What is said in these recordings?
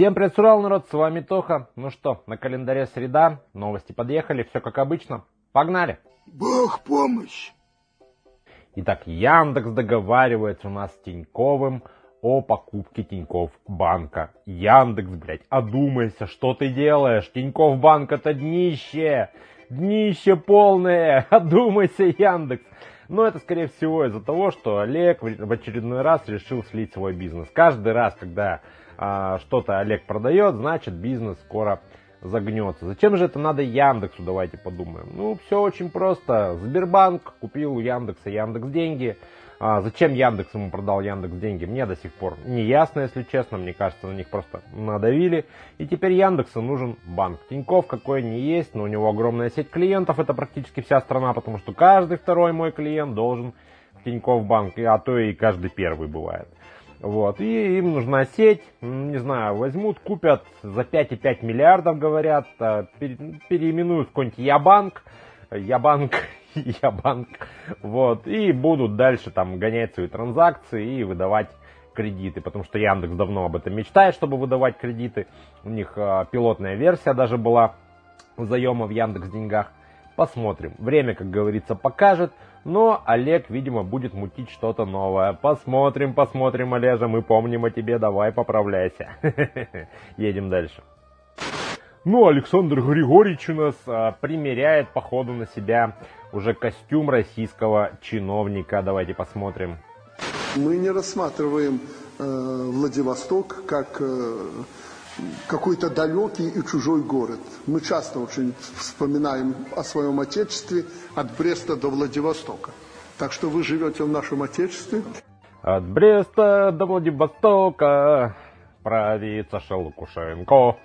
Всем привет, сурал, народ, с вами Тоха. Ну что, на календаре среда, новости подъехали, все как обычно. Погнали! Бог помощь! Итак, Яндекс договаривается у нас с Тиньковым о покупке Тинькофф Банка. Яндекс, блядь, одумайся, что ты делаешь? Тинькофф Банк — это днище! Днище полное! Одумайся, Яндекс! Но это, скорее всего, из-за того, что Олег в очередной раз решил слить свой бизнес. Каждый раз, когда что-то Олег продает, значит, бизнес скоро загнется. Зачем же это надо Яндексу? Давайте подумаем. Ну, все очень просто. Сбербанк купил у Яндекса Яндекс.Деньги. Зачем Яндекс ему продал Яндекс.Деньги, мне до сих пор не ясно, если честно. Мне кажется, на них просто надавили. И теперь Яндексу нужен банк. Тинькофф какой не есть, но у него огромная сеть клиентов. Это практически вся страна, потому что каждый второй мой клиент должен в Тинькофф банк. А то и каждый первый бывает. Вот. И им нужна сеть. Не знаю, возьмут, купят за 5,5 миллиардов, говорят. Переименуют в какой-нибудь Ябанк, вот, и будут дальше там гонять свои транзакции и выдавать кредиты, потому что Яндекс давно об этом мечтает, чтобы выдавать кредиты. У них пилотная версия даже была заема в Яндекс.Деньгах. Посмотрим. Время, как говорится, покажет, но Олег, видимо, будет мутить что-то новое. Посмотрим, Олежа, мы помним о тебе, давай поправляйся. Едем дальше. Ну, Александр Григорьевич у нас примеряет, походу, на себя уже костюм российского чиновника. Давайте посмотрим. Мы не рассматриваем Владивосток как какой-то далекий и чужой город. Мы часто очень вспоминаем о своем отечестве от Бреста до Владивостока. Так что вы живете в нашем отечестве. От Бреста до Владивостока. Правится Лукашенко.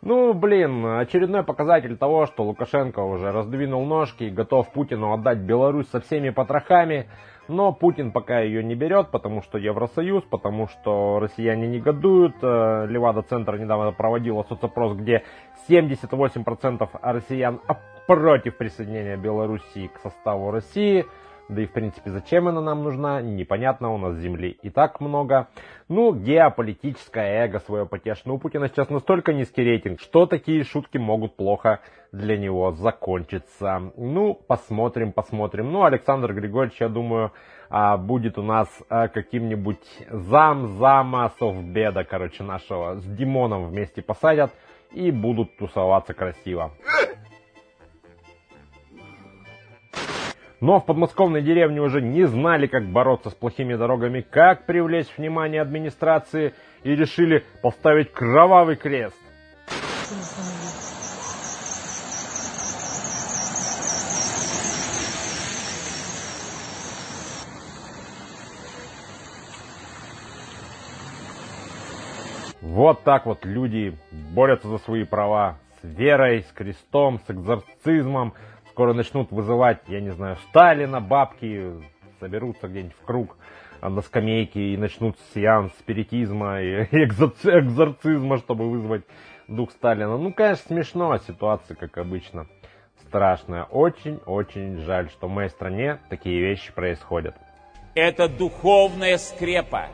Ну, блин, очередной показатель того, что Лукашенко уже раздвинул ножки и готов Путину отдать Беларусь со всеми потрохами. Но Путин пока ее не берет, потому что Евросоюз, потому что россияне негодуют. Левада-центр недавно проводила соцопрос, где 78% россиян против присоединения Белоруссии к составу России. Да и в принципе, зачем она нам нужна, непонятно, у нас земли и так много. Ну, геополитическое эго свое потешное. У Путина сейчас настолько низкий рейтинг, что такие шутки могут плохо для него закончиться. Ну, посмотрим. Ну, Александр Григорьевич, я думаю, будет у нас каким-нибудь зама совбеда, короче, нашего с Димоном вместе посадят и будут тусоваться красиво. Но в подмосковной деревне уже не знали, как бороться с плохими дорогами, как привлечь внимание администрации, и решили поставить кровавый крест. Вот так вот люди борются за свои права с верой, с крестом, с экзорцизмом. Скоро начнут вызывать, я не знаю, Сталина, бабки, соберутся где-нибудь в круг на скамейке и начнут сеанс спиритизма и экзорцизма, чтобы вызвать дух Сталина. Ну, конечно, смешно, ситуация, как обычно, страшная. Очень-очень жаль, что в моей стране такие вещи происходят. Это духовная скрепа.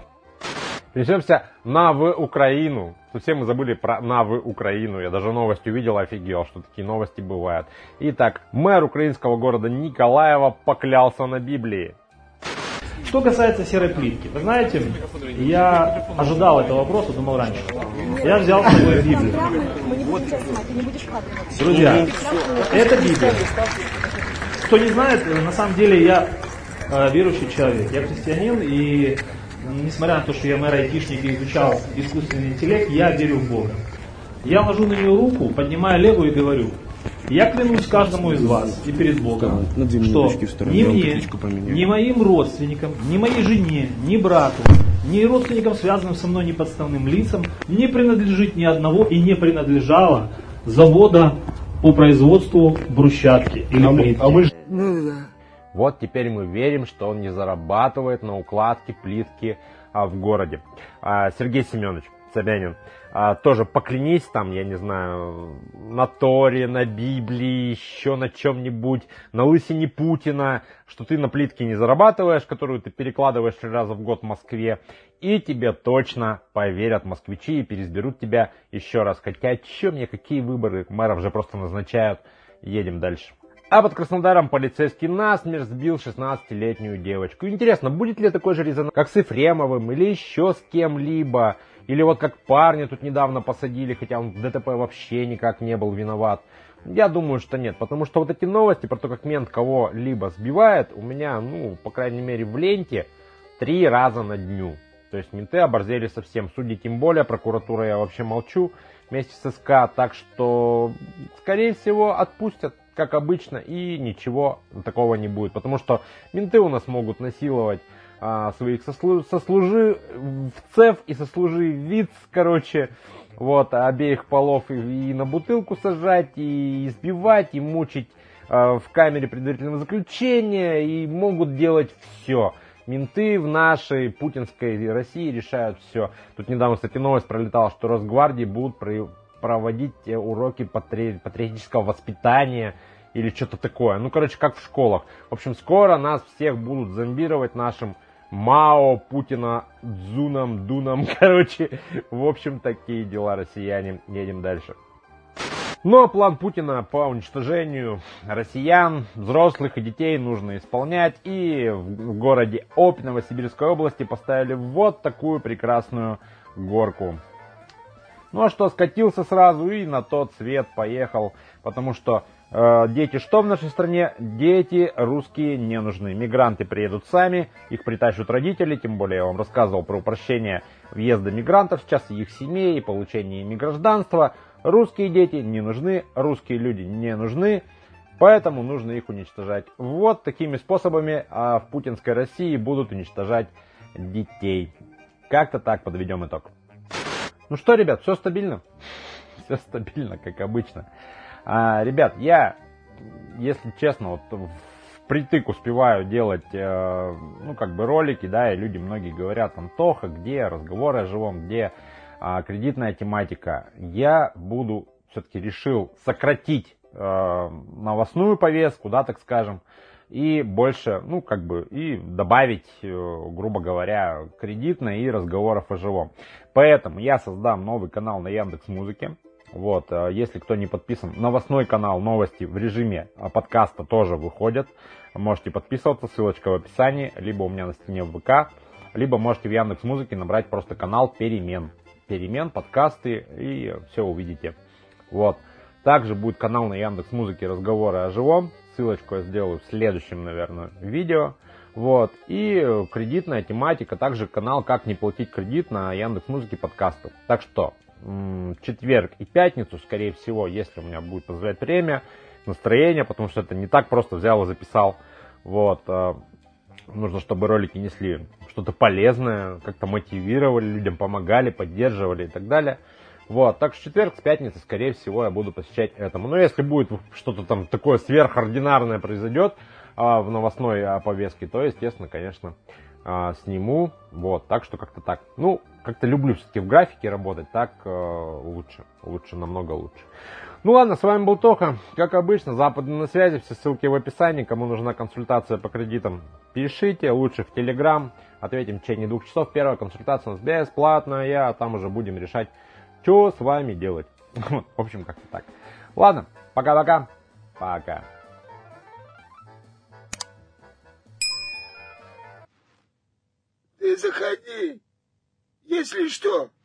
Перенесемся на в Украину. Совсем мы забыли про на в Украину. Я даже новость увидел, офигел, что такие новости бывают. Итак, мэр украинского города Николаева поклялся на Библии. Что касается серой плитки, вы знаете, я ожидал этого вопроса, думал раньше. Я взял с собой Библию. Друзья, это Библия. Кто не знает, на самом деле я верующий человек, я христианин и... Несмотря на то, что я мэр-айтишник и изучал искусственный интеллект, я верю в Бога. Я ложу на нее руку, поднимаю левую и говорю: я клянусь каждому из вас и перед Богом, что ни мне, ни моим родственникам, ни моей жене, ни брату, ни родственникам, связанным со мной неподставным лицам, не принадлежит ни одного и не принадлежало завода по производству брусчатки или плитки. Вот теперь мы верим, что он не зарабатывает на укладке плитки в городе. Сергей Семенович, Собянин, тоже поклянись там, я не знаю, на Торе, на Библии, еще на чем-нибудь, на лысине Путина, что ты на плитке не зарабатываешь, которую ты перекладываешь 3 раза в год в Москве, и тебе точно поверят москвичи и переизберут тебя еще раз. Хотя, че мне, какие выборы, мэров же просто назначают. Едем дальше. А под Краснодаром полицейский насмерть сбил 16-летнюю девочку. Интересно, будет ли такой же резонанс, как с Ефремовым или еще с кем-либо? Или вот как парня тут недавно посадили, хотя он в ДТП вообще никак не был виноват? Я думаю, что нет, потому что вот эти новости про то, как мент кого-либо сбивает, у меня, ну, по крайней мере, в ленте 3 раза на дню. То есть менты оборзели совсем, судьи тем более, прокуратура я вообще молчу, вместе с СК, так что, скорее всего, отпустят, как обычно, и ничего такого не будет, потому что менты у нас могут насиловать своих сослуживцев и сослуживиц, короче, вот, обеих полов, и на бутылку сажать, и избивать, и мучить в камере предварительного заключения, и могут делать все. Менты в нашей путинской России решают все. Тут недавно, кстати, новость пролетала, что Росгвардии будут проводить уроки патриотического воспитания или что-то такое. Ну, короче, как в школах. В общем, скоро нас всех будут зомбировать нашим Мао, Путина, Дзуном, Дуном. Короче, в общем, такие дела, россияне. Едем дальше. Но план Путина по уничтожению россиян, взрослых и детей нужно исполнять. И в городе Опе Новосибирской области поставили вот такую прекрасную горку. Ну а что, скатился сразу и на тот свет поехал, потому что дети что в нашей стране? Дети русские не нужны. Мигранты приедут сами, их притащат родители, тем более я вам рассказывал про упрощение въезда мигрантов, сейчас их семей и получение ими гражданства. Русские дети не нужны, русские люди не нужны, поэтому нужно их уничтожать. Вот такими способами в путинской России будут уничтожать детей. Как-то так подведем итог. Ну что, ребят, все стабильно? Все стабильно, как обычно. Ребят, я, если честно, вот впритык успеваю делать, ну, как бы ролики, да, и люди многие говорят, Антоха, где разговоры о живом, где кредитная тематика. Я буду, все-таки решил сократить новостную повестку, да, так скажем, и больше, ну, как бы, и добавить, грубо говоря, кредитное и разговоров о живом. Поэтому я создам новый канал на Яндекс.Музыке. Вот, если кто не подписан, новостной канал, новости в режиме подкаста тоже выходят. Можете подписываться, ссылочка в описании, либо у меня на стене в ВК, либо можете в Яндекс.Музыке набрать просто канал «Перемен». «Перемен», подкасты, и все увидите. Вот. Также будет канал на Яндекс.Музыке «Разговоры о живом». Ссылочку я сделаю в следующем, наверное, видео. Вот. И кредитная тематика. Также канал «Как не платить кредит» на Яндекс.Музыке подкастов. Так что четверг и пятницу, скорее всего, если у меня будет позволять время, настроение, потому что это не так просто взял и записал. Вот. Нужно, чтобы ролики несли что-то полезное, как-то мотивировали, людям помогали, поддерживали и так далее. Вот, так что четверг с пятницы, скорее всего, я буду посвящать этому. Но если будет что-то там такое сверхординарное произойдет в новостной повестке, то, естественно, конечно, сниму. Вот, так что как-то так. Ну, как-то люблю все-таки в графике работать, так лучше, намного лучше. Ну ладно, с вами был Тоха. Как обычно, Западные на связи, все ссылки в описании. Кому нужна консультация по кредитам, пишите, лучше в Телеграм. Ответим в течение 2 часов. Первая консультация у нас бесплатная, а там уже будем решать, что с вами делать. В общем, как-то так. Ладно, пока-пока. Пока. Ты заходи, если что.